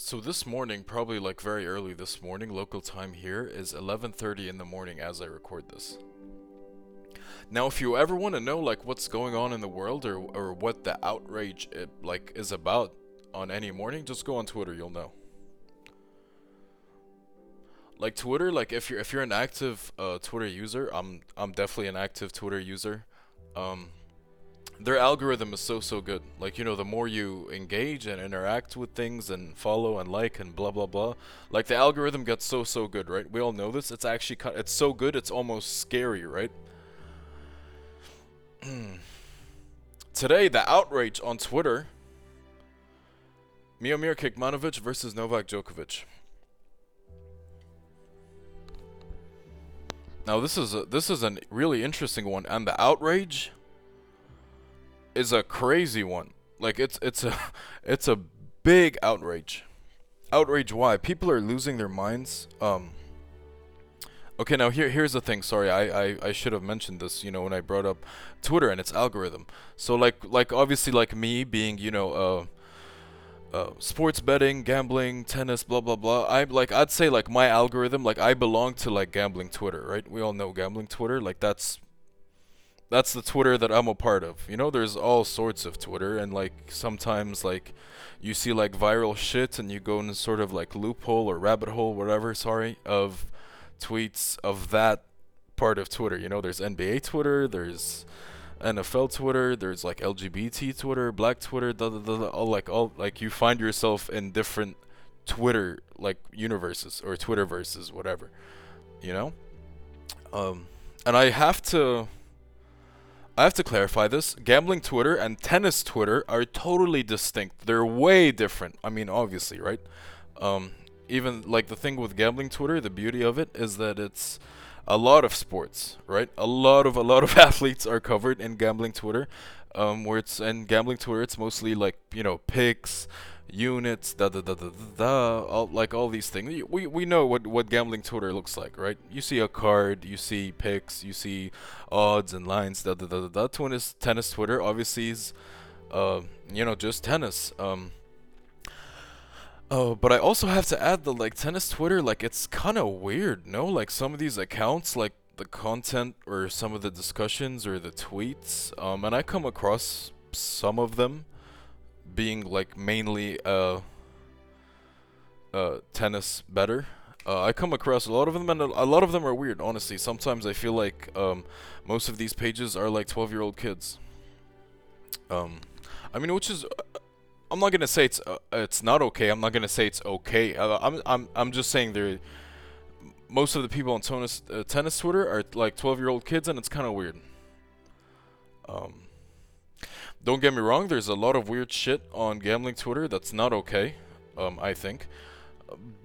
So this morning, probably like very early this morning, local time here is 11:30 in the morning as I record this. Now, if you ever want to know like what's going on in the world or what the outrage like is about on any morning, just go on Twitter, you'll know. Like Twitter, like if you're an active Twitter user, I'm definitely an active Twitter user. Their algorithm is so good. Like, you know, the more you engage and interact with things and follow and like and blah blah blah, like the algorithm gets so good, right? We all know this. It's actually it's so good, it's almost scary, right? Today, the outrage on Twitter: Miomir Kecmanovic versus Novak Djokovic. Now this is a really interesting one, and the outrage is a crazy one. Like it's a big outrage. Outrage why? People are losing their minds. Okay, now here's the thing. Sorry, I should have mentioned this, you know, when I brought up Twitter and its algorithm. So like obviously like me being, you know, sports betting, gambling, tennis, blah blah blah. I'd say like my algorithm, like I belong to like gambling Twitter, right? We all know gambling Twitter, like that's the Twitter that I'm a part of. You know, there's all sorts of Twitter, and like sometimes like you see like viral shit and you go in a sort of like loophole or rabbit hole, whatever, sorry, of tweets of that part of Twitter. You know, there's NBA Twitter, there's NFL Twitter, there's like LGBT Twitter, black Twitter, all you find yourself in different Twitter like universes or Twitter verses, whatever, you know? And I have to clarify this. Gambling Twitter and tennis Twitter are totally distinct. They're way different. I mean, obviously, right? Even like the thing with gambling Twitter, the beauty of it is that it's a lot of sports, right? A lot of athletes are covered in gambling Twitter. Where it's in gambling Twitter, it's mostly like, you know, picks, units, all these things. We know what gambling Twitter looks like, right? You see a card, you see picks, you see odds and lines, Tennis Twitter obviously is, you know, just tennis. Oh, but I also have to add that like tennis Twitter, like it's kind of weird, no? Like some of these accounts, like the content or some of the discussions or the tweets, and I come across some of them being like mainly tennis better. I come across a lot of them, and a lot of them are weird, honestly. Sometimes I feel like most of these pages are like 12-year-old kids. I mean, which is, I'm not gonna say it's not okay. I'm not gonna say it's okay. I'm just saying there. Most of the people on tennis Twitter are like 12-year-old kids, and it's kind of weird. Don't get me wrong. There's a lot of weird shit on gambling Twitter that's not okay. I think,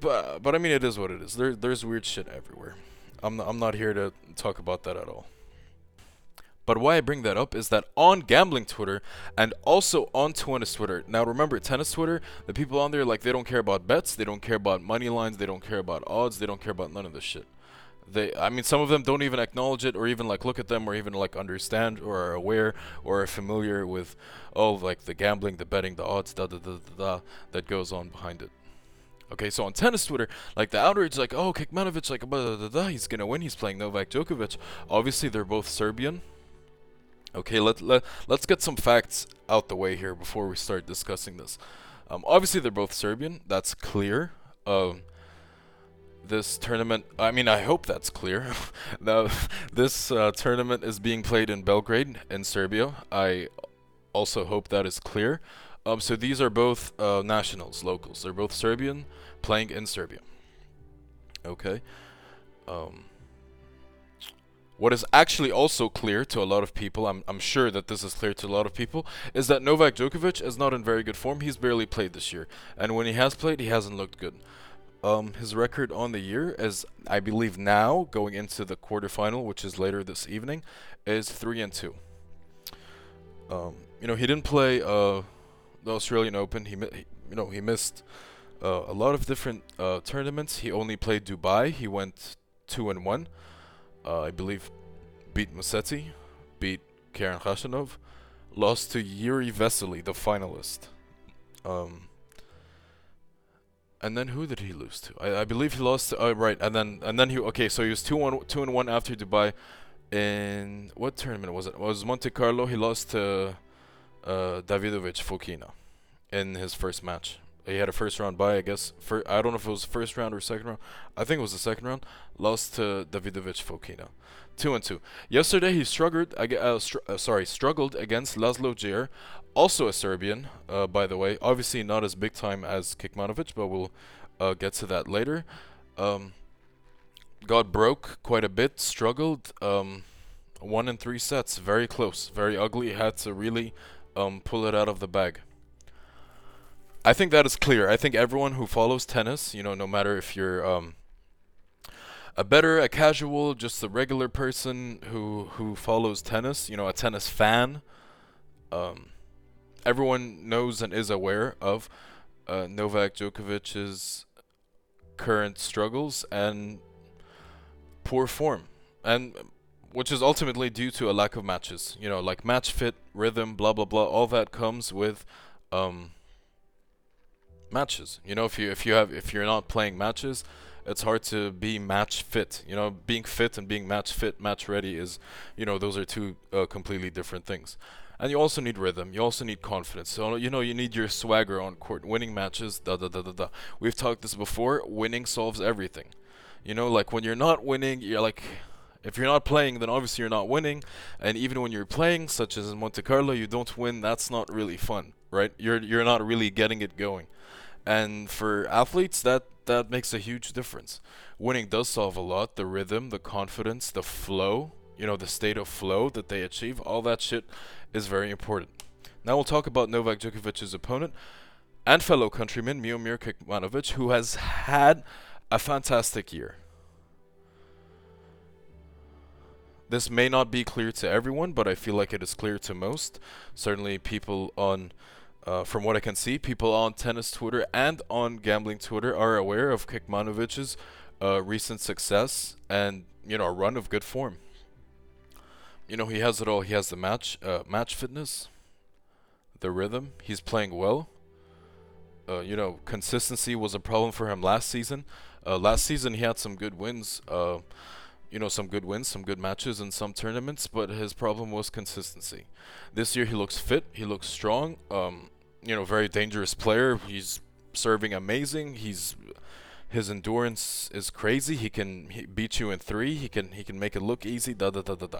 but I mean, it is what it is. There's weird shit everywhere. I'm not here to talk about that at all. But why I bring that up is that on gambling Twitter and also on tennis Twitter. Now remember, tennis Twitter, the people on there, like, they don't care about bets, they don't care about money lines, they don't care about odds, they don't care about none of this shit. I mean, some of them don't even acknowledge it or even like look at them or even like understand or are aware or are familiar with all like the gambling, the betting, the odds, that goes on behind it. Okay, so on tennis Twitter, like the outrage, like, oh, Kecmanovic, like, he's gonna win, he's playing Novak Djokovic. Obviously, they're both Serbian. Okay, let's get some facts out the way here before we start discussing this. Obviously, they're both Serbian. That's clear. This tournament, I mean, I hope that's clear. Now, this tournament is being played in Belgrade, in Serbia. I also hope that is clear. So these are both nationals, locals. They're both Serbian, playing in Serbia. Okay. What is actually also clear to a lot of people, I'm sure that this is clear to a lot of people, is that Novak Djokovic is not in very good form. He's barely played this year. And when he has played, he hasn't looked good. His record on the year is, I believe now, going into the quarterfinal, which is later this evening, is 3-2. You know, he didn't play the Australian Open. He missed a lot of different tournaments. He only played Dubai. He went 2-1. I believe beat Musetti, beat Karen Khachanov, lost to Jiří Veselý, the finalist. And then who did he lose to? I believe he lost to, right, and then he, okay, so he was 2-1 after Dubai. In what tournament was it? It was Monte Carlo. He lost to Davidovich Fokina in his first match. He had a first round bye, I guess. I don't know if it was first round or second round. I think it was the second round. Lost to Davidovich Fokina, 2-2. Yesterday he struggled. Struggled against Laslo Đere, also a Serbian, by the way. Obviously not as big time as Kecmanovic, but we'll get to that later. Got broke quite a bit. Struggled. Won in 3 sets. Very close. Very ugly. Had to really pull it out of the bag. I think that is clear. I think everyone who follows tennis, you know, no matter if you're a better, a casual, just a regular person who follows tennis, you know, a tennis fan, everyone knows and is aware of Novak Djokovic's current struggles and poor form, and which is ultimately due to a lack of matches. You know, like match fit, rhythm, blah blah blah. All that comes with matches. You know, if you're not playing matches, it's hard to be match fit. You know, being fit and being match fit, match ready is, you know, those are two completely different things. And you also need rhythm. You also need confidence. So, you know, you need your swagger on court. Winning matches, da da da da da. We've talked this before. Winning solves everything. You know, like when you're not winning, you're like, if you're not playing, then obviously you're not winning. And even when you're playing, such as in Monte Carlo, you don't win. That's not really fun, right? You're not really getting it going. And for athletes, that makes a huge difference. Winning does solve a lot. The rhythm, the confidence, the flow, you know, the state of flow that they achieve, all that shit is very important. Now we'll talk about Novak Djokovic's opponent and fellow countryman, Miomir Kecmanovic, who has had a fantastic year. This may not be clear to everyone, but I feel like it is clear to most. Certainly people on... from what I can see, people on tennis Twitter and on gambling Twitter are aware of Kecmanovic's recent success and, you know, a run of good form. You know, he has it all. He has the match fitness, the rhythm. He's playing well. You know, consistency was a problem for him last season. Last season, he had some good wins. You know, some good wins, some good matches in some tournaments, but his problem was consistency. This year he looks fit, he looks strong, you know, very dangerous player. He's serving amazing. His endurance is crazy. He can beat you in 3. He can make it look easy. Da da da da da.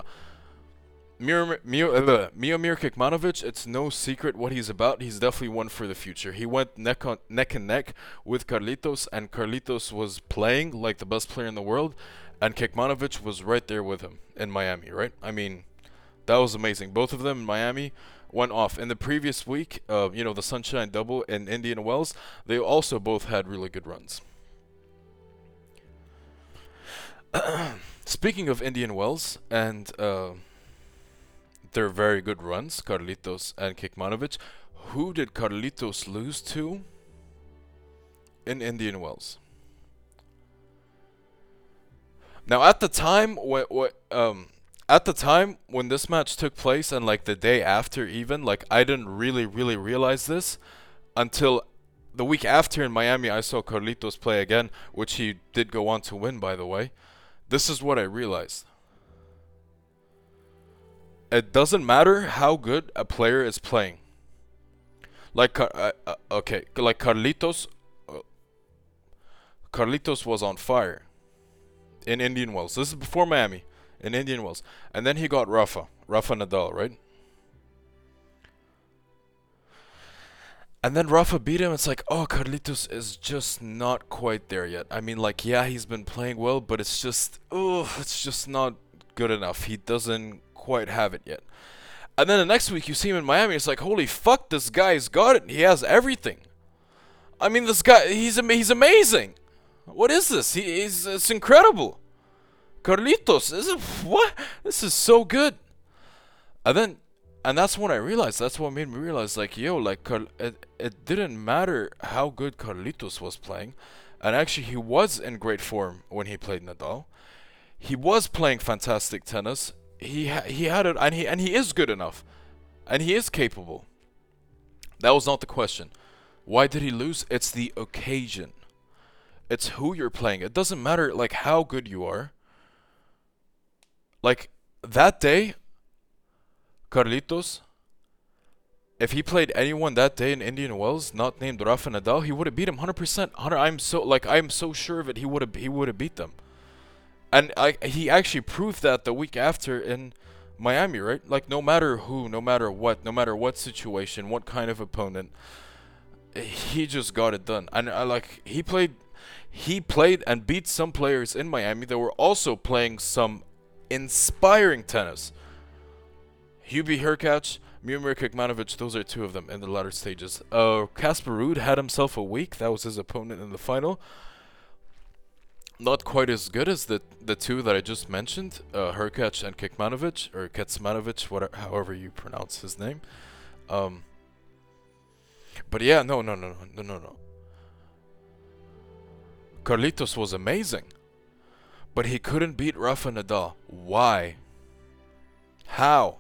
Miomir Kecmanovic, it's no secret what he's about. He's definitely one for the future. He went neck and neck with Carlitos, and Carlitos was playing like the best player in the world, and Kecmanovic was right there with him in Miami, right? I mean, that was amazing. Both of them in Miami went off. In the previous week, you know, the Sunshine Double in Indian Wells, they also both had really good runs. Speaking of Indian Wells and... they're very good runs, Carlitos and Kecmanovic. Who did Carlitos lose to in Indian Wells? Now, at the time when this match took place, and like the day after, even like I didn't really realize this until the week after in Miami. I saw Carlitos play again, which he did go on to win, by the way. This is what I realized. It doesn't matter how good a player is playing. Like, like Carlitos. Carlitos was on fire in Indian Wells. This is before Miami, in Indian Wells. And then he got Rafa Nadal, right? And then Rafa beat him. It's like, oh, Carlitos is just not quite there yet. I mean, like, yeah, he's been playing well, but it's just, it's just not good enough. He doesn't quite have it yet. And then the next week you see him in Miami. It's like, holy fuck, this guy's got it. He has everything. I mean, this guy, he's amazing. What is this? It's incredible. Carlitos, what? This is so good. And that's when I realized. That's what made me realize. Like, yo, like it didn't matter how good Carlitos was playing, and actually he was in great form when he played Nadal. He was playing fantastic tennis. He had it, and he is good enough, and he is capable. That was not the question. Why did he lose? It's the occasion. It's who you're playing. It doesn't matter, like, how good you are. Like, that day, Carlitos, if he played anyone that day in Indian Wells, not named Rafa Nadal, he would have beat him 100%. I'm so sure of it. He would have beat them. And he actually proved that the week after in Miami, right? Like, no matter who, no matter what situation, what kind of opponent, he just got it done. And he played and beat some players in Miami that were also playing some inspiring tennis. Hubie Hurkacz, Miomir Kecmanovic, those are two of them in the latter stages. Casper Ruud had himself a week. That was his opponent in the final. Not quite as good as the two that I just mentioned, Hurkacz and Kecmanovic, or Kecmanovic, whatever, however you pronounce his name. But yeah, no. Carlitos was amazing, but he couldn't beat Rafa Nadal. Why? How?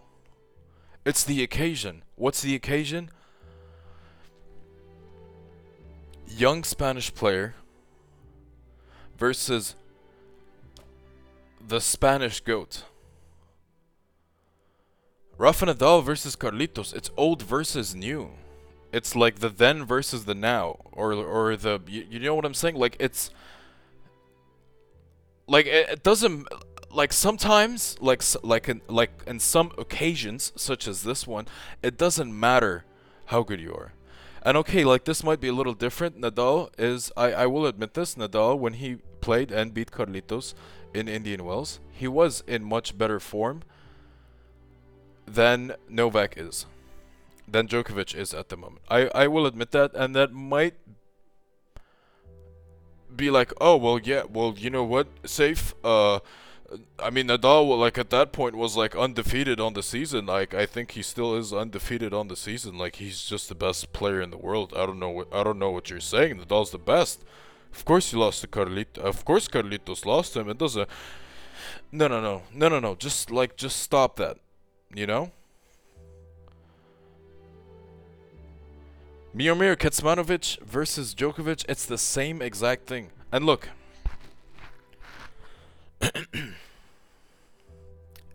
It's the occasion. What's the occasion? Young Spanish player versus the Spanish GOAT. Rafa Nadal versus Carlitos. It's old versus new. It's like the then versus the now, or the you know what I'm saying? Like, it's like it doesn't, like, sometimes, like in some occasions such as this one, it doesn't matter how good you are. And okay, like, this might be a little different. Nadal is, I will admit this, Nadal, when he played and beat Carlitos in Indian Wells, he was in much better form than Novak is, than Djokovic is at the moment. I will admit that, and that might be like, oh, well, yeah, well, you know what, safe, I mean, Nadal, like, at that point was, like, undefeated on the season. Like, I think he still is undefeated on the season. Like, he's just the best player in the world. I don't know what you're saying. Nadal's the best. Of course he lost to Carlitos. Of course Carlitos lost to him. It doesn't. No. Just stop that. You know? Miomir Kecmanovic versus Djokovic. It's the same exact thing. And look.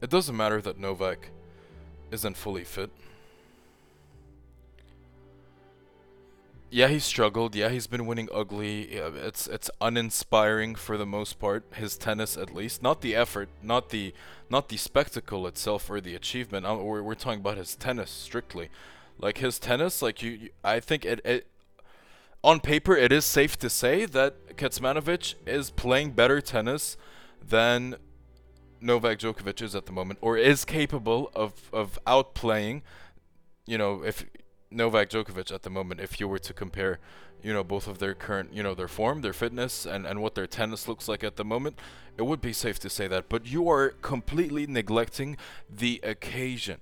It doesn't matter that Novak isn't fully fit. Yeah, he struggled. Yeah, he's been winning ugly. Yeah, it's uninspiring for the most part, his tennis at least. Not the effort, not the spectacle itself or the achievement. We're talking about his tennis strictly. Like, his tennis, like, I think it on paper it is safe to say that Kecmanovic is playing better tennis than Novak Djokovic is at the moment, or is capable of outplaying, you know, if Novak Djokovic at the moment, if you were to compare, you know, both of their current, you know, their form, their fitness, and what their tennis looks like at the moment, it would be safe to say that. But you are completely neglecting the occasion.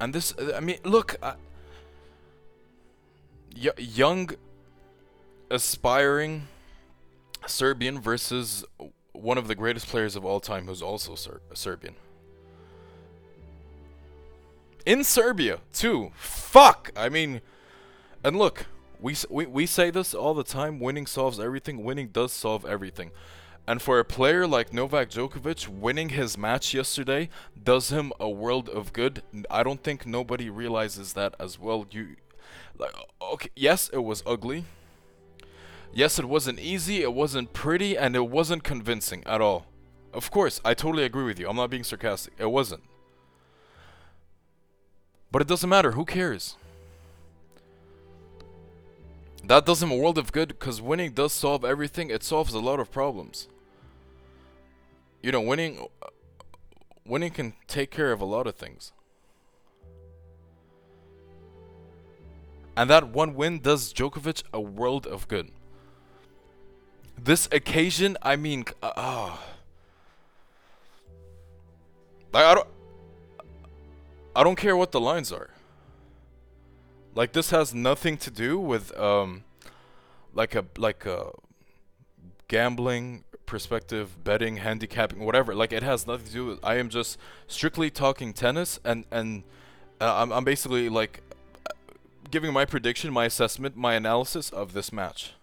And this, I mean, look, young, aspiring Serbian versus one of the greatest players of all time, who's also Serbian. In Serbia, too. Fuck! I mean, and look, we say this all the time, winning solves everything, winning does solve everything. And for a player like Novak Djokovic, winning his match yesterday does him a world of good. I don't think nobody realizes that as well. Okay, yes, it was ugly. Yes, it wasn't easy, it wasn't pretty, and it wasn't convincing at all. Of course, I totally agree with you. I'm not being sarcastic. It wasn't. But it doesn't matter. Who cares? That does him a world of good, because winning does solve everything. It solves a lot of problems. You know, winning can take care of a lot of things. And that one win does Djokovic a world of good. This occasion, I mean, like, I don't care what the lines are. Like, this has nothing to do with like a gambling perspective, betting, handicapping, whatever. Like, it has nothing to do with. I am just strictly talking tennis, and I'm basically, like, giving my prediction, my assessment, my analysis of this match.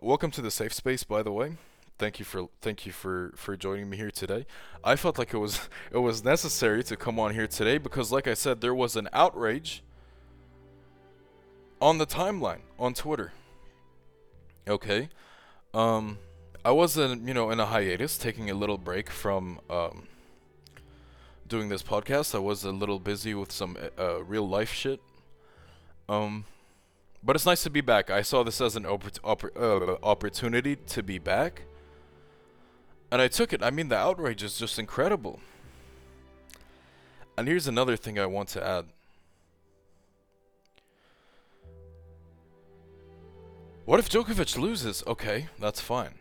Welcome to the safe space, by the way. Thank you for joining me here today. I felt like it was necessary to come on here today because, like I said, there was an outrage on the timeline on Twitter. Okay, I was in a hiatus, taking a little break from doing this podcast. I was a little busy with some real life shit. But it's nice to be back. I saw this as an opportunity to be back. And I took it. I mean, the outrage is just incredible. And here's another thing I want to add. What if Djokovic loses? Okay, that's fine.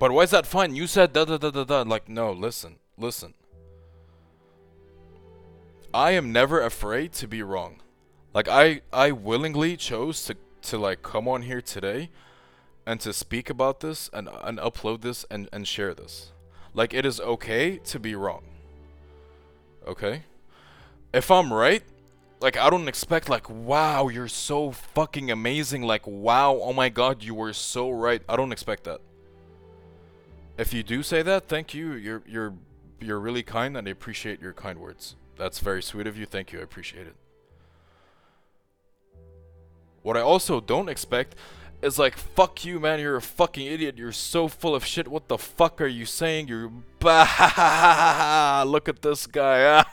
But why is that fine? You said da-da-da-da-da. Like, no, listen. I am never afraid to be wrong. Like, I willingly chose to come on here today and to speak about this and upload this and share this. Like, it is okay to be wrong. Okay? If I'm right, like, I don't expect, like, wow, you're so fucking amazing. Like, wow, oh my god, you were so right. I don't expect that. If you do say that, thank you. You're really kind, and I appreciate your kind words. That's very sweet of you. Thank you. I appreciate it. What I also don't expect is like, fuck you, man. You're a fucking idiot. You're so full of shit. What the fuck are you saying? You're look at this guy.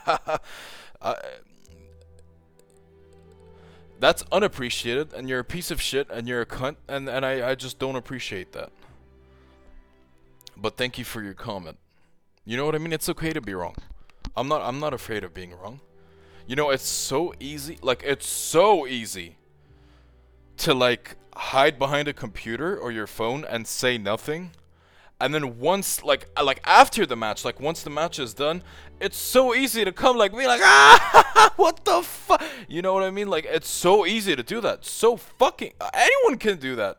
That's unappreciated, and you're a piece of shit, and you're a cunt, and I just don't appreciate that. But thank you for your comment. You know what I mean? It's okay to be wrong. I'm not afraid of being wrong. You know, it's so easy. Like, it's so easy to, like, hide behind a computer or your phone and say nothing. And then once, like after the match, like, once the match is done, it's so easy to come, like, be like, ah, what the fuck? You know what I mean? Like, it's so easy to do that. So fucking... anyone can do that.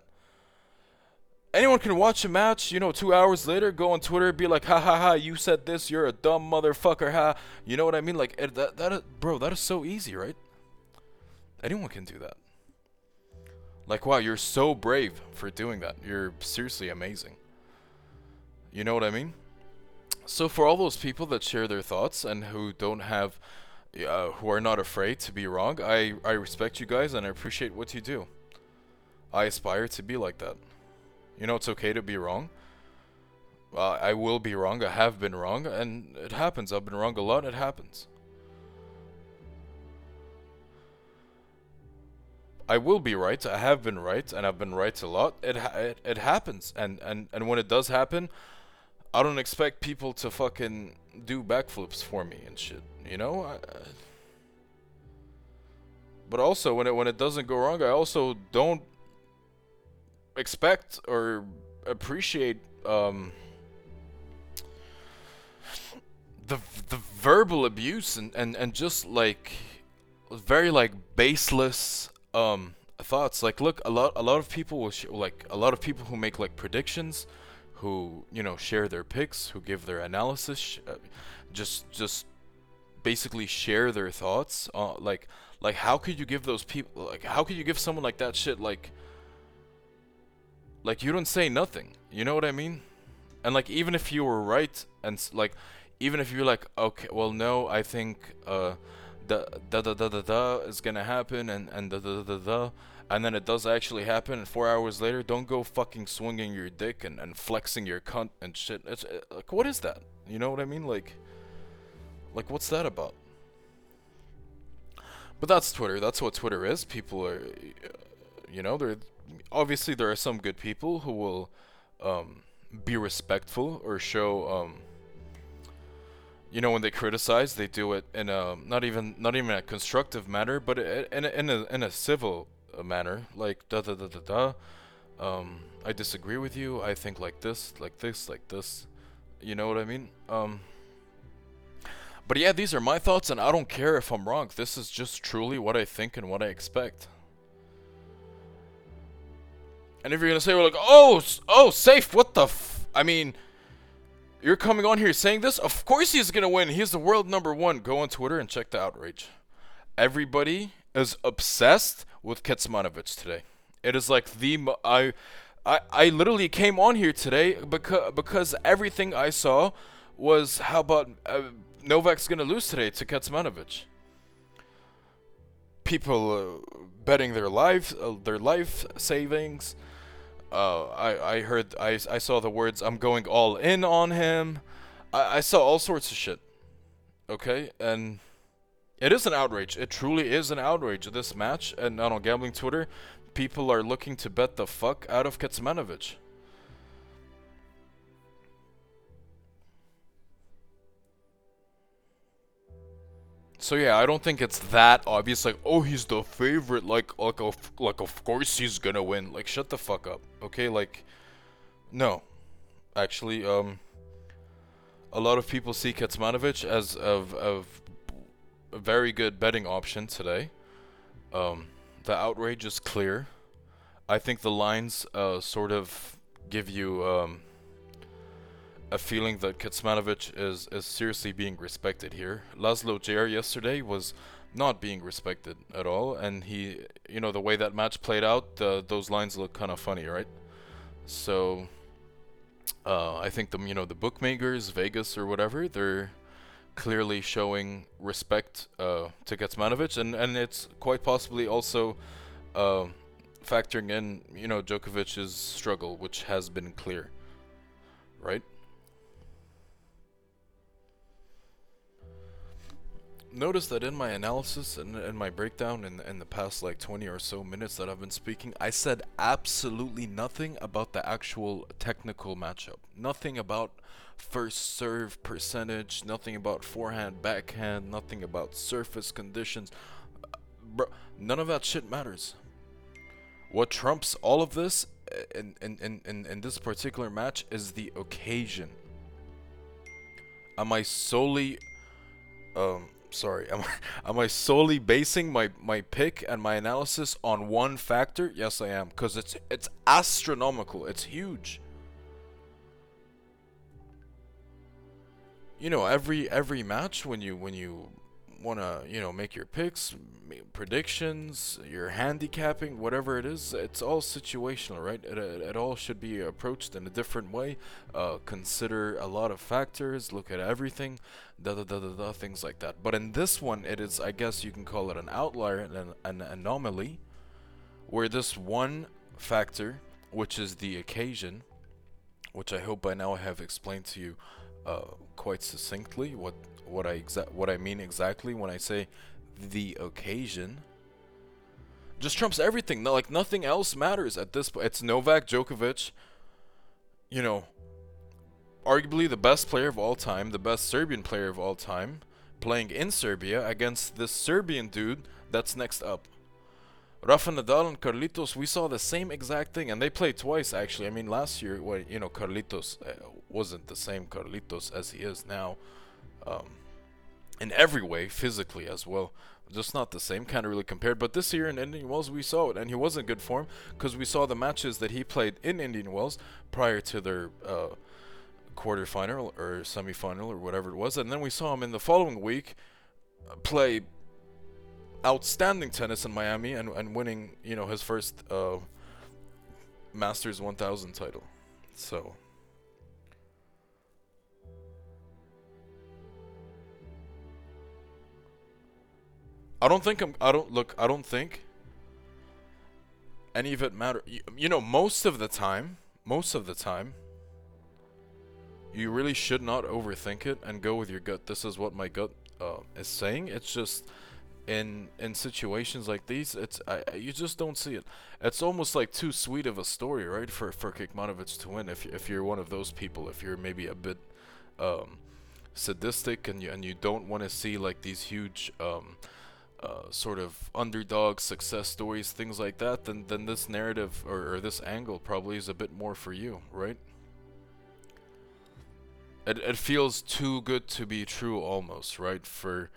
Anyone can watch a match, you know, 2 hours later, go on Twitter, be like, ha ha ha, you said this, you're a dumb motherfucker, ha. You know what I mean? Like, that is so easy, right? Anyone can do that. Like, wow, you're so brave for doing that. You're seriously amazing. You know what I mean? So for all those people that share their thoughts and who don't have, who are not afraid to be wrong, I respect you guys and I appreciate what you do. I aspire to be like that. You know, it's okay to be wrong. I will be wrong. I have been wrong. And it happens. I've been wrong a lot. It happens. I will be right. I have been right. And I've been right a lot. It happens. And when it does happen, I don't expect people to fucking do backflips for me and shit. You know? But also, when it doesn't go wrong, I also don't expect or appreciate the verbal abuse and just like very like baseless thoughts. Like, look, a lot of people will a lot of people who make like predictions, who, you know, share their picks, who give their analysis, just basically share their thoughts. Like how could you give those people, like, how could you give someone like that shit, like, you don't say nothing, you know what I mean? And, like, even if you were right, and, like, even if you're like, okay, well, no, I think da-da-da-da-da is gonna happen, and da-da-da-da-da, and then it does actually happen, and 4 hours later, don't go fucking swinging your dick and flexing your cunt and shit. It's, like, what is that? You know what I mean? Like, what's that about? But that's Twitter. That's what Twitter is. People are, you know, they're... obviously, there are some good people who will be respectful or show, you know, when they criticize, they do it in a not even a constructive manner, but in a civil manner. Like da da da da da. I disagree with you. I think like this, like this, like this. You know what I mean? But yeah, these are my thoughts, and I don't care if I'm wrong. This is just truly what I think and what I expect. And if you're going to say, we're like, oh, safe, what the I mean, you're coming on here saying this? Of course he's going to win. He's the world number one. Go on Twitter and check the outrage. Everybody is obsessed with Kecmanovic today. It is like I literally came on here today because everything I saw was how about Novak's gonna lose today to Kecmanovic. People betting their life savings. I saw the words, I'm going all in on him. I saw all sorts of shit. Okay, and it is an outrage. It truly is an outrage. This match, and not on gambling Twitter, people are looking to bet the fuck out of Kecmanovic. So yeah, I don't think it's that obvious. Like, oh, he's the favorite. Like of course he's gonna win. Like, shut the fuck up. Okay, like, no, actually, a lot of people see Kecmanovic as a very good betting option today. The outrage is clear. I think the lines sort of give you a feeling that Kecmanovic is seriously being respected here. Laslo Đere yesterday was not being respected at all, and he, you know, the way that match played out, those lines look kind of funny, right? So I think the bookmakers, Vegas or whatever, they're clearly showing respect to Kecmanovic, and it's quite possibly also factoring in, you know, Djokovic's struggle, which has been clear, right? Notice that in my analysis and in my breakdown in the past like 20 or so minutes that I've been speaking, I said absolutely nothing about the actual technical matchup. Nothing about first serve percentage, nothing about forehand, backhand, nothing about surface conditions. Bro, none of that shit matters. What trumps all of this in this particular match is the occasion. Am I solely... am I solely basing my pick and my analysis on one factor? Yes, I am, because it's astronomical. It's huge. You know, every match when you want to, you know, make your picks, predictions, your handicapping, whatever it is, it's all situational, right? It all should be approached in a different way. Consider a lot of factors, look at everything, things like that. But in this one, it is, I guess you can call it an outlier, an anomaly, where this one factor, which is the occasion, which I hope by now I have explained to you quite succinctly what I mean exactly when I say the occasion, just trumps everything. No, like nothing else matters at this point. It's Novak Djokovic, you know, arguably the best player of all time, the best Serbian player of all time, playing in Serbia against this Serbian dude that's next up. Rafa Nadal and Carlitos, we saw the same exact thing, and they played twice actually. I mean, last year, well, you know, Carlitos wasn't the same Carlitos as he is now. In every way, physically as well, just not the same, can't really compare. But this year in Indian Wells, we saw it, and he was in good form because we saw the matches that he played in Indian Wells prior to their quarterfinal or semifinal or whatever it was, and then we saw him in the following week play outstanding tennis in Miami and winning, you know, his first Masters 1000 title. So. I don't think any of it matter. You know, most of the time, you really should not overthink it and go with your gut. This is what my gut is saying. It's just in situations like these, you just don't see it. It's almost like too sweet of a story, right, for Kecmanovic to win. If you're one of those people, if you're maybe a bit sadistic and you don't want to see like these huge sort of underdog success stories, things like that, then this narrative or this angle probably is a bit more for you, right? It feels too good to be true almost, right? For,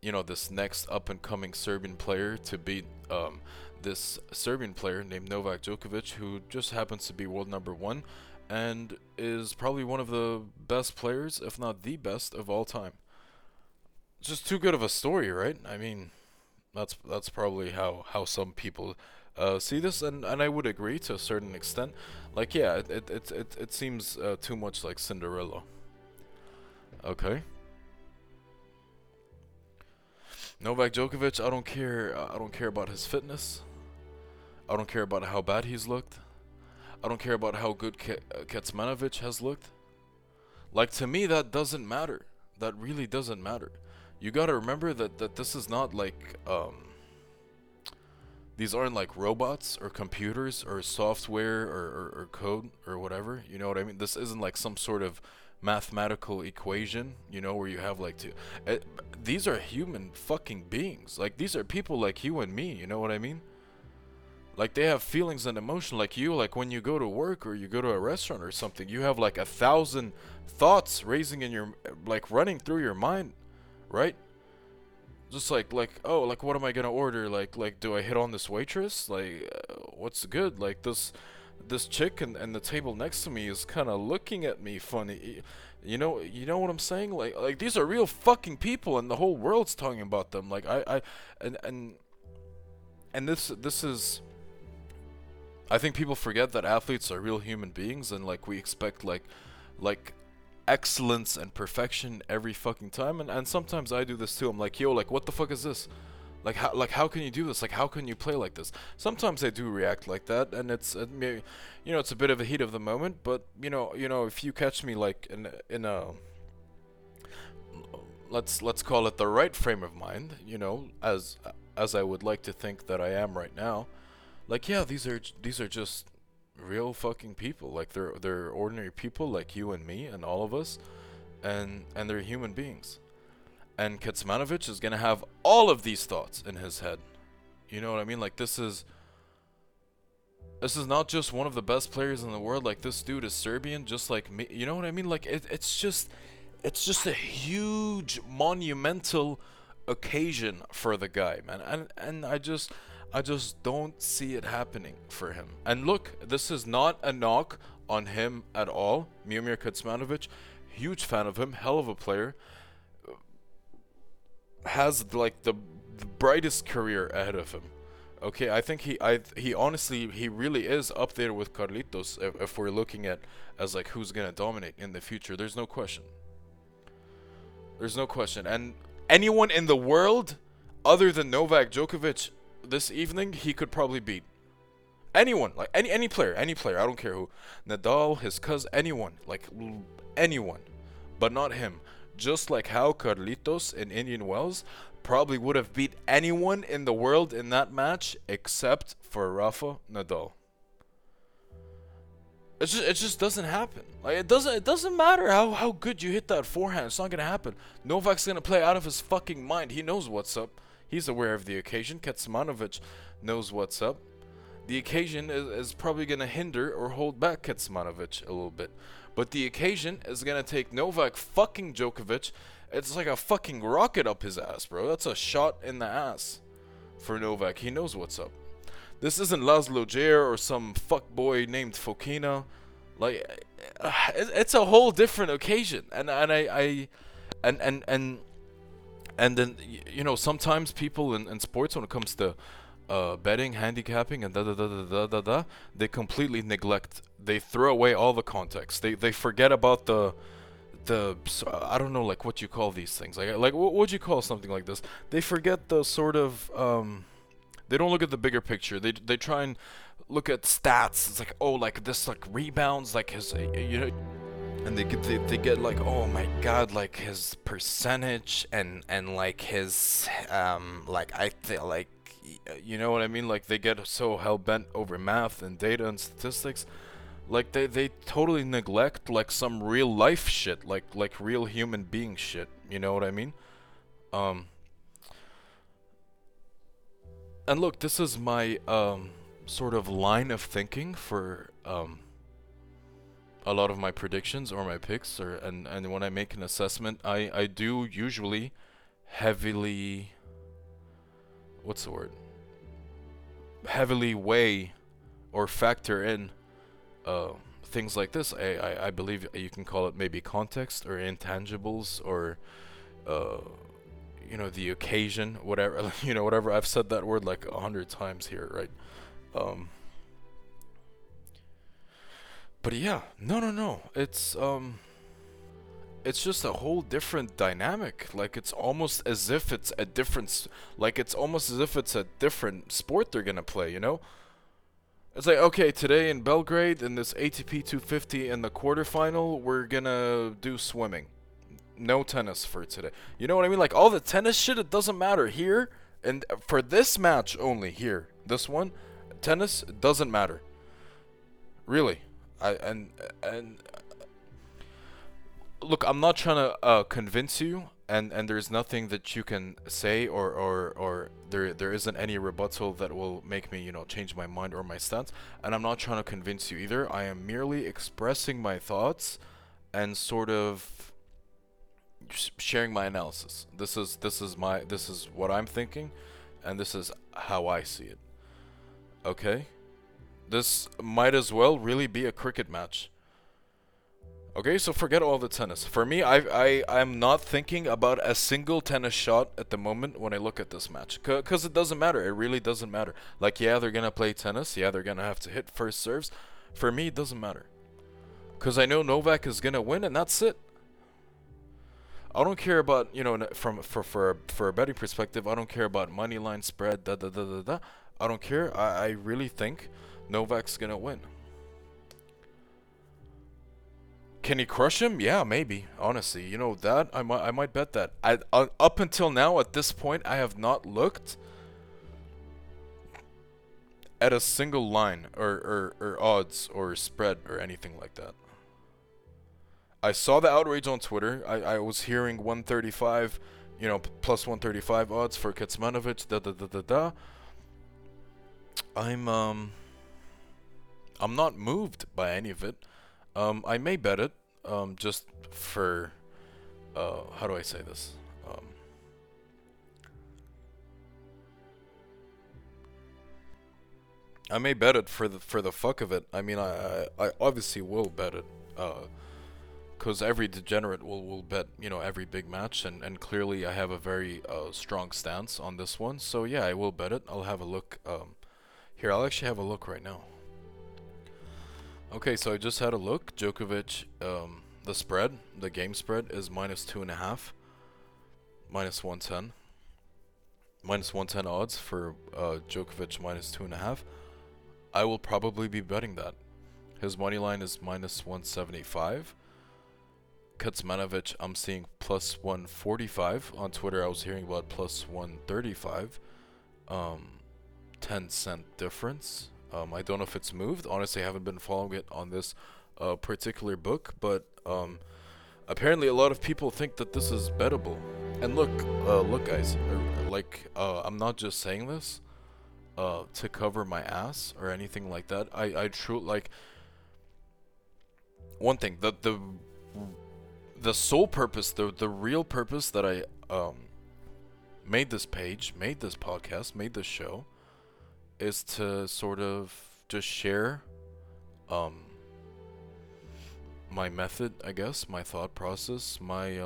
you know, this next up-and-coming Serbian player to beat this Serbian player named Novak Djokovic, who just happens to be world number 1 and is probably one of the best players, if not the best, of all time. Just too good of a story, right? I mean, That's probably how some people see this, and I would agree to a certain extent. Like, yeah, it seems too much like Cinderella. Okay. Novak Djokovic, I don't care about his fitness. I don't care about how bad he's looked. I don't care about how good Kecmanovic has looked. Like, to me, that doesn't matter. That really doesn't matter. You gotta remember that this is not like, these aren't like robots or computers or software or code or whatever. You know what I mean? This isn't like some sort of mathematical equation, you know, where you have like two. These are human fucking beings. Like, these are people like you and me, you know what I mean? Like, they have feelings and emotion like you. Like, when you go to work or you go to a restaurant or something, you have like 1,000 thoughts raising in your, like, running through your mind, right? Just like, oh, like, what am I gonna order? Like, do I hit on this waitress? Like, what's good? Like, this chick and the table next to me is kind of looking at me funny. You know what I'm saying? Like, these are real fucking people, and the whole world's talking about them. Like, I and this is. I think people forget that athletes are real human beings, and like we expect like excellence and perfection every fucking time, and sometimes I do this too. I'm like, yo, like, what the fuck is this? Like how can you do this? Like, how can you play like this? Sometimes I do react like that, and maybe, you know, it's a bit of a heat of the moment, but you know if you catch me like in a, let's call it the right frame of mind, you know, as I would like to think that I am right now. Like, yeah, these are just real fucking people. Like, they're ordinary people like you and me and all of us, and they're human beings. And Kecmanovic is gonna have all of these thoughts in his head. You know what I mean? Like, this is not just one of the best players in the world. Like, this dude is Serbian, just like me. You know what I mean? Like, it's just a huge, monumental occasion for the guy, man. And I just don't see it happening for him. And look, this is not a knock on him at all. Miomir Kecmanovic, huge fan of him, hell of a player. Has like the brightest career ahead of him. Okay, I think he really is up there with Carlitos if we're looking at as like who's gonna dominate in the future. There's no question. There's no question. And anyone in the world other than Novak Djokovic this evening, he could probably beat anyone, like any player, I don't care who. Nadal, his cousin, anyone, but not him. Just like how Carlitos in Indian Wells probably would have beat anyone in the world in that match except for Rafa Nadal. It just doesn't happen. Like, it doesn't matter how good you hit that forehand. It's not gonna happen. Novak's gonna play out of his fucking mind. He knows what's up. He's aware of the occasion. Kecmanovic knows what's up. The occasion is probably going to hinder or hold back Kecmanovic a little bit. But the occasion is going to take Novak fucking Djokovic. It's like a fucking rocket up his ass, bro. That's a shot in the ass for Novak. He knows what's up. This isn't Laslo Đere or some fuckboy named Fokina. Like, it's a whole different occasion. And then, you know, sometimes people in sports, when it comes to betting, handicapping, and they completely neglect. They throw away all the context. They forget about the I don't know, like, what you call these things. Like what would you call something like this? They forget the sort of, they don't look at the bigger picture. They try and look at stats. It's like, oh, like this, like rebounds, like his, you know. And they get like, oh my god, like his percentage and like his like you know what I mean? Like, they get so hell bent over math and data and statistics, like they totally neglect like some real life shit, like real human being shit. You know what I mean? And look, this is my sort of line of thinking for a lot of my predictions or my picks, and when I make an assessment, I do usually heavily, what's the word? Heavily weigh or factor in things like this. I believe you can call it maybe context or intangibles or you know, the occasion, whatever, you know, whatever. I've said that word like 100 times here, right? But yeah, no. It's just a whole different dynamic. Like, it's almost as if it's a different, like, it's almost as if it's a different sport they're gonna play, you know? It's like, okay, today in Belgrade, in this ATP 250 in the quarterfinal, we're gonna do swimming. No tennis for today. You know what I mean? Like, all the tennis shit, it doesn't matter here. And for this match only here, this one, tennis doesn't matter. Really. Look, I'm not trying to convince you, and there's nothing that you can say or there isn't any rebuttal that will make me, you know, change my mind or my stance. And I'm not trying to convince you either. I am merely expressing my thoughts and sort of sharing my analysis. This is what I'm thinking, and this is how I see it. Okay? This might as well really be a cricket match. Okay, so forget all the tennis. For me, I'm not thinking about a single tennis shot at the moment when I look at this match. Because it doesn't matter. It really doesn't matter. Like, yeah, they're going to play tennis. Yeah, they're going to have to hit first serves. For me, it doesn't matter. Because I know Novak is going to win, and that's it. I don't care about, you know, for a betting perspective, I don't care about money line spread, da-da-da-da-da. I don't care. I really think Novak's going to win. Can he crush him? Yeah, maybe. Honestly, you know that I might bet that. Up until now, at this point, I have not looked at a single line or odds or spread or anything like that. I saw the outrage on Twitter. I was hearing 135, you know, plus 135 odds for Kecmanovic. I'm not moved by any of it. I may bet it, just for, how do I say this? I may bet it for the fuck of it. I mean, I obviously will bet it, 'cause every degenerate will bet, you know, every big match, and clearly I have a very, strong stance on this one. So yeah, I will bet it. I'll have a look, here, I'll actually have a look right now. Okay, so I just had a look. Djokovic, the spread, the game spread is -2.5, -110. -110 odds for Djokovic -2.5. I will probably be betting that. His money line is -175. Kecmanovic, I'm seeing +145. On Twitter, I was hearing about +135. 10-cent difference. I don't know if it's moved. Honestly, I haven't been following it on this particular book, but apparently a lot of people think that this is bettable. And look, guys, like, I'm not just saying this to cover my ass or anything like that. I truly, like, one thing, the sole purpose, the real purpose that I made this page, made this podcast, made this show, is to sort of just share my method, I guess, my thought process, my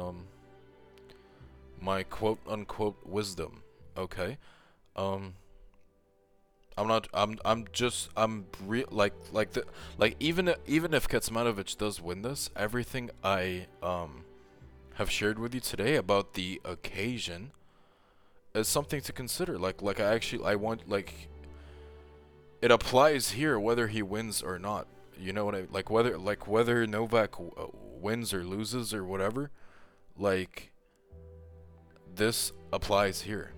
my quote unquote wisdom. Okay, even if Kecmanovic does win this, everything I have shared with you today about the occasion is something to consider. Like I want it applies here whether he wins or not. You know what I mean? Like, whether Novak wins or loses or whatever, like, this applies here.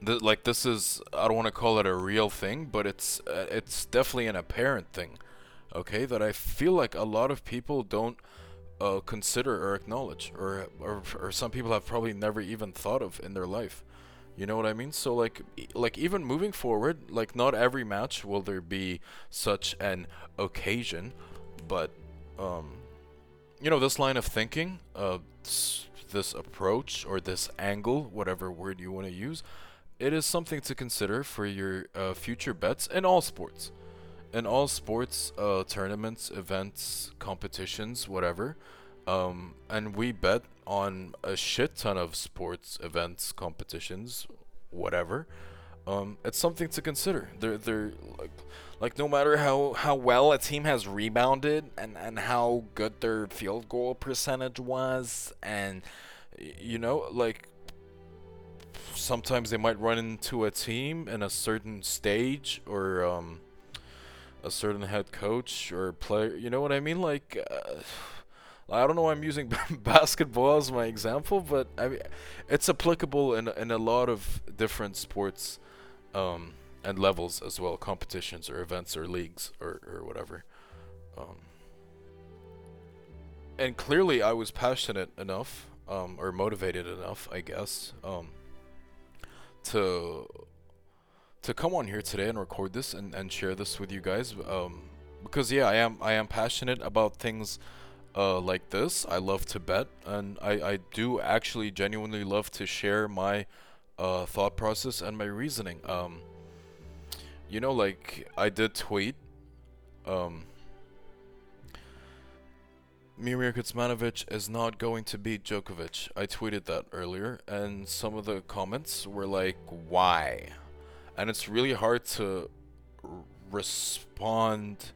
This is, I don't want to call it a real thing, but it's definitely an apparent thing, okay, that I feel like a lot of people don't consider or acknowledge, or some people have probably never even thought of in their life. You know what I mean? So, like even moving forward, like, not every match will there be such an occasion, but, you know, this line of thinking, this approach, or this angle, whatever word you want to use, it is something to consider for your future bets in all sports. In all sports, tournaments, events, competitions, whatever. And we bet on a shit ton of sports events, competitions, whatever. It's something to consider. They're like no matter how well a team has rebounded and how good their field goal percentage was, and you know, like sometimes they might run into a team in a certain stage or a certain head coach or player. You know what I mean? Like. I don't know why I'm using basketball as my example, but I mean, it's applicable in a lot of different sports and levels as well, competitions or events or leagues or whatever. And clearly I was passionate enough or motivated enough, I guess, to come on here today and record this and share this with you guys. Because, yeah, I am passionate about things like this. I love to bet, and I do actually genuinely love to share my thought process and my reasoning. You know, like I did tweet, Miomir Kecmanovic is not going to beat Djokovic. I tweeted that earlier, and some of the comments were like, why? And it's really hard to respond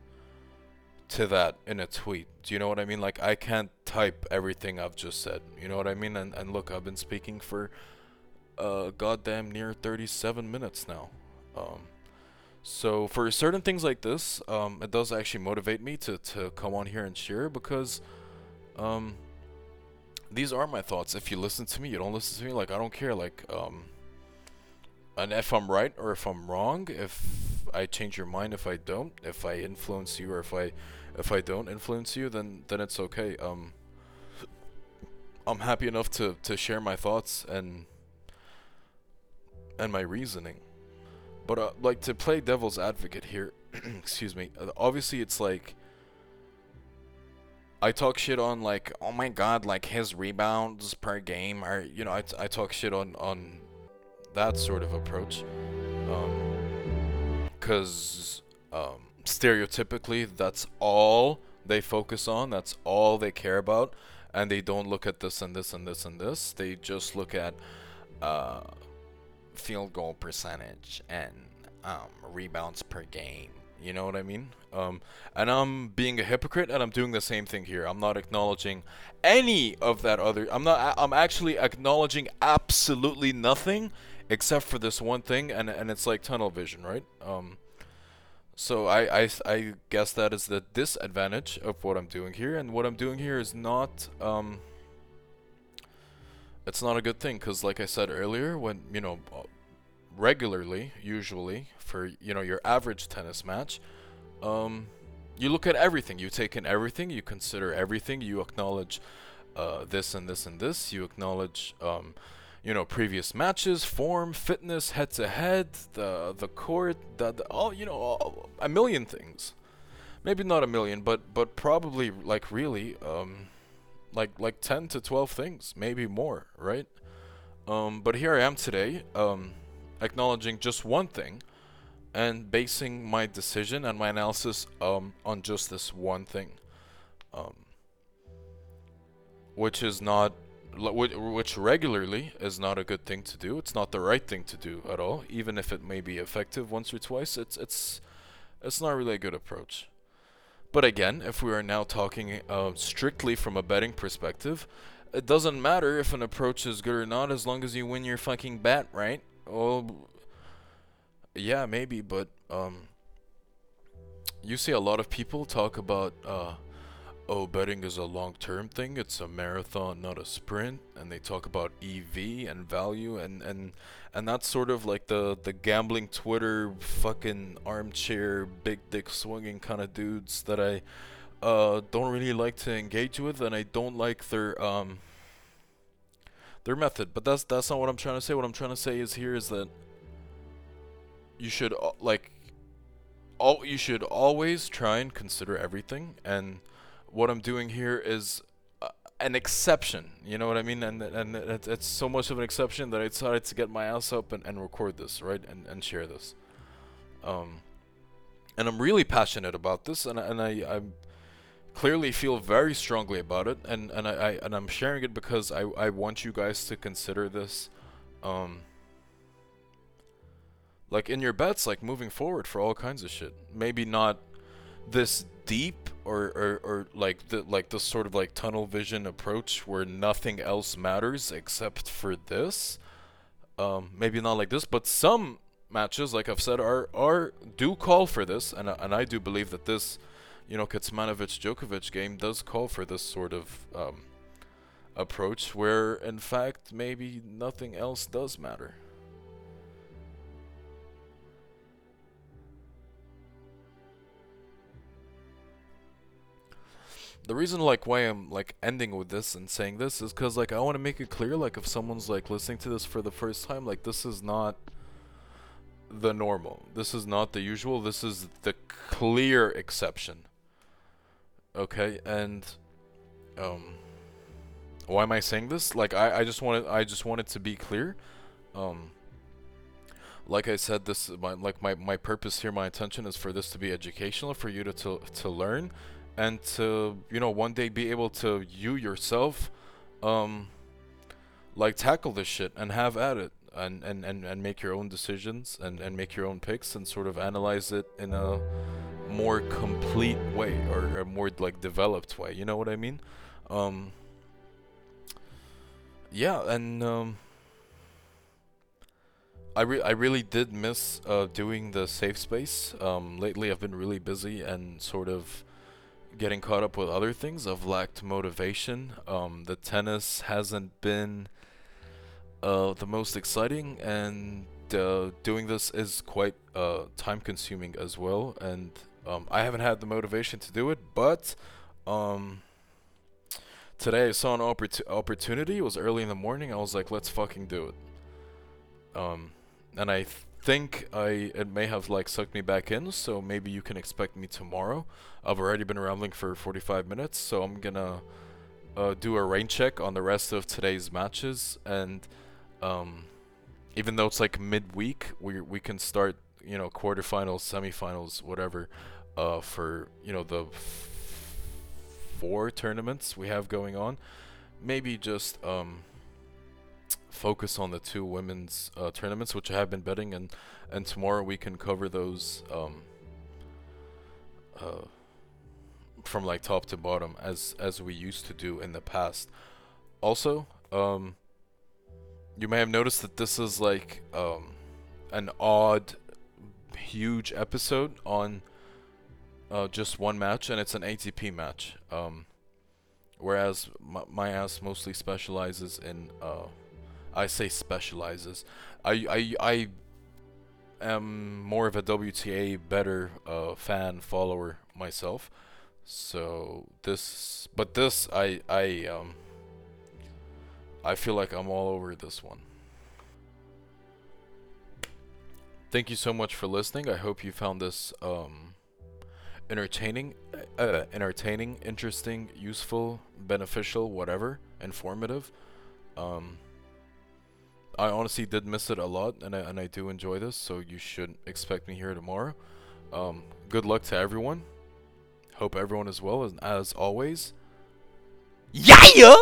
to that in a tweet. Do you know what I mean? Like, I can't type everything I've just said. You know what I mean? And look, I've been speaking for goddamn near 37 minutes now. So for certain things like this, it does actually motivate me to come on here and share, because these are my thoughts. If you listen to me, you don't listen to me, like, I don't care. Like, and if I'm right or if I'm wrong, if I change your mind, if I don't, if I influence you, or if I don't influence you, then it's okay. I'm happy enough to share my thoughts and my reasoning. But like, to play devil's advocate here, excuse me, obviously it's like, I talk shit on, like, oh my god, like his rebounds per game, or, you know, I talk shit on that sort of approach. Because stereotypically, that's all they focus on, that's all they care about, and they don't look at this and this and this and this. They just look at field goal percentage and rebounds per game. You know what I mean? And I'm being a hypocrite, and I'm doing the same thing here. I'm not acknowledging any of that other. I'm actually acknowledging absolutely nothing except for this one thing, and it's like tunnel vision, right? So I guess that is the disadvantage of what I'm doing here, and what I'm doing here is not, it's not a good thing, because like I said earlier, when, you know, regularly, usually, for, you know, your average tennis match, you look at everything, you take in everything, you consider everything, you acknowledge this and this and this, you acknowledge, you know, previous matches, form, fitness, head-to-head, the court, the all, you know, a million things. Maybe not a million, but probably, like, really, like 10 to 12 things, maybe more, right? But here I am today, acknowledging just one thing and basing my decision and my analysis on just this one thing, which is not, which regularly is not a good thing to do. It's not the right thing to do at all, even if it may be effective once or twice. It's not really a good approach. But again, if we are now talking strictly from a betting perspective, it doesn't matter if an approach is good or not as long as you win your fucking bet, right? Oh, yeah, maybe, but you see a lot of people talk about oh, betting is a long-term thing, it's a marathon, not a sprint, and they talk about EV and value, and that's sort of like the gambling Twitter fucking armchair big dick swinging kind of dudes that I don't really like to engage with, and I don't like their method. But that's not what I'm trying to say. What I'm trying to say is here is that you should you should always try and consider everything, and what I'm doing here is an exception, you know what I mean? And it's so much of an exception that I decided to get my ass up and record this, right? And share this. And I'm really passionate about this, and I'm clearly feel very strongly about it, and I'm sharing it because I want you guys to consider this, like in your bets, like moving forward for all kinds of shit. Maybe not this deep or like this sort of like tunnel vision approach where nothing else matters except for this. Maybe not like this, but some matches, like I've said, do call for this, and I do believe that this, you know, Kecmanovic-Djokovic game does call for this sort of approach where, in fact, maybe nothing else does matter. The reason, like, why I'm, like, ending with this and saying this is because, like, I want to make it clear, like, if someone's, like, listening to this for the first time, like, this is not the normal. This is not the usual. This is the clear exception. Okay, and why am I saying this? Like, I just wanted to be clear. Like I said, this my purpose here, my intention is for this to be educational, for you to learn, and to, you know, one day be able to, you yourself, like, tackle this shit and have at it, and make your own decisions and make your own picks and sort of analyze it in a more complete way, or a more, like, developed way, you know what I mean? Yeah, and I really did miss doing the safe space. Lately I've been really busy and sort of getting caught up with other things. I've lacked motivation. The tennis hasn't been the most exciting, and doing this is quite time consuming as well, and I haven't had the motivation to do it, but today I saw an opportunity. It was early in the morning. I was like, let's fucking do it. And I think it may have, like, sucked me back in, so maybe you can expect me tomorrow. I've already been rambling for 45 minutes, so I'm gonna do a rain check on the rest of today's matches, and even though it's like midweek, we can start, you know, quarterfinals, semifinals, whatever, for, you know, the four tournaments we have going on. Maybe just focus on the two women's tournaments, which I have been betting, and tomorrow we can cover those from, like, top to bottom, as we used to do in the past. Also, you may have noticed that this is, like, an odd, huge episode on just one match, and it's an ATP match, whereas my ass mostly specializes in, I say specializes, I am more of a WTA better fan, follower myself, so this I feel like I'm all over this one. Thank you so much for listening. I hope you found this entertaining, interesting, useful, beneficial, whatever, informative. I honestly did miss it a lot, and I do enjoy this, so you should expect me here tomorrow. Good luck to everyone. Hope everyone is well, as always. Yeah!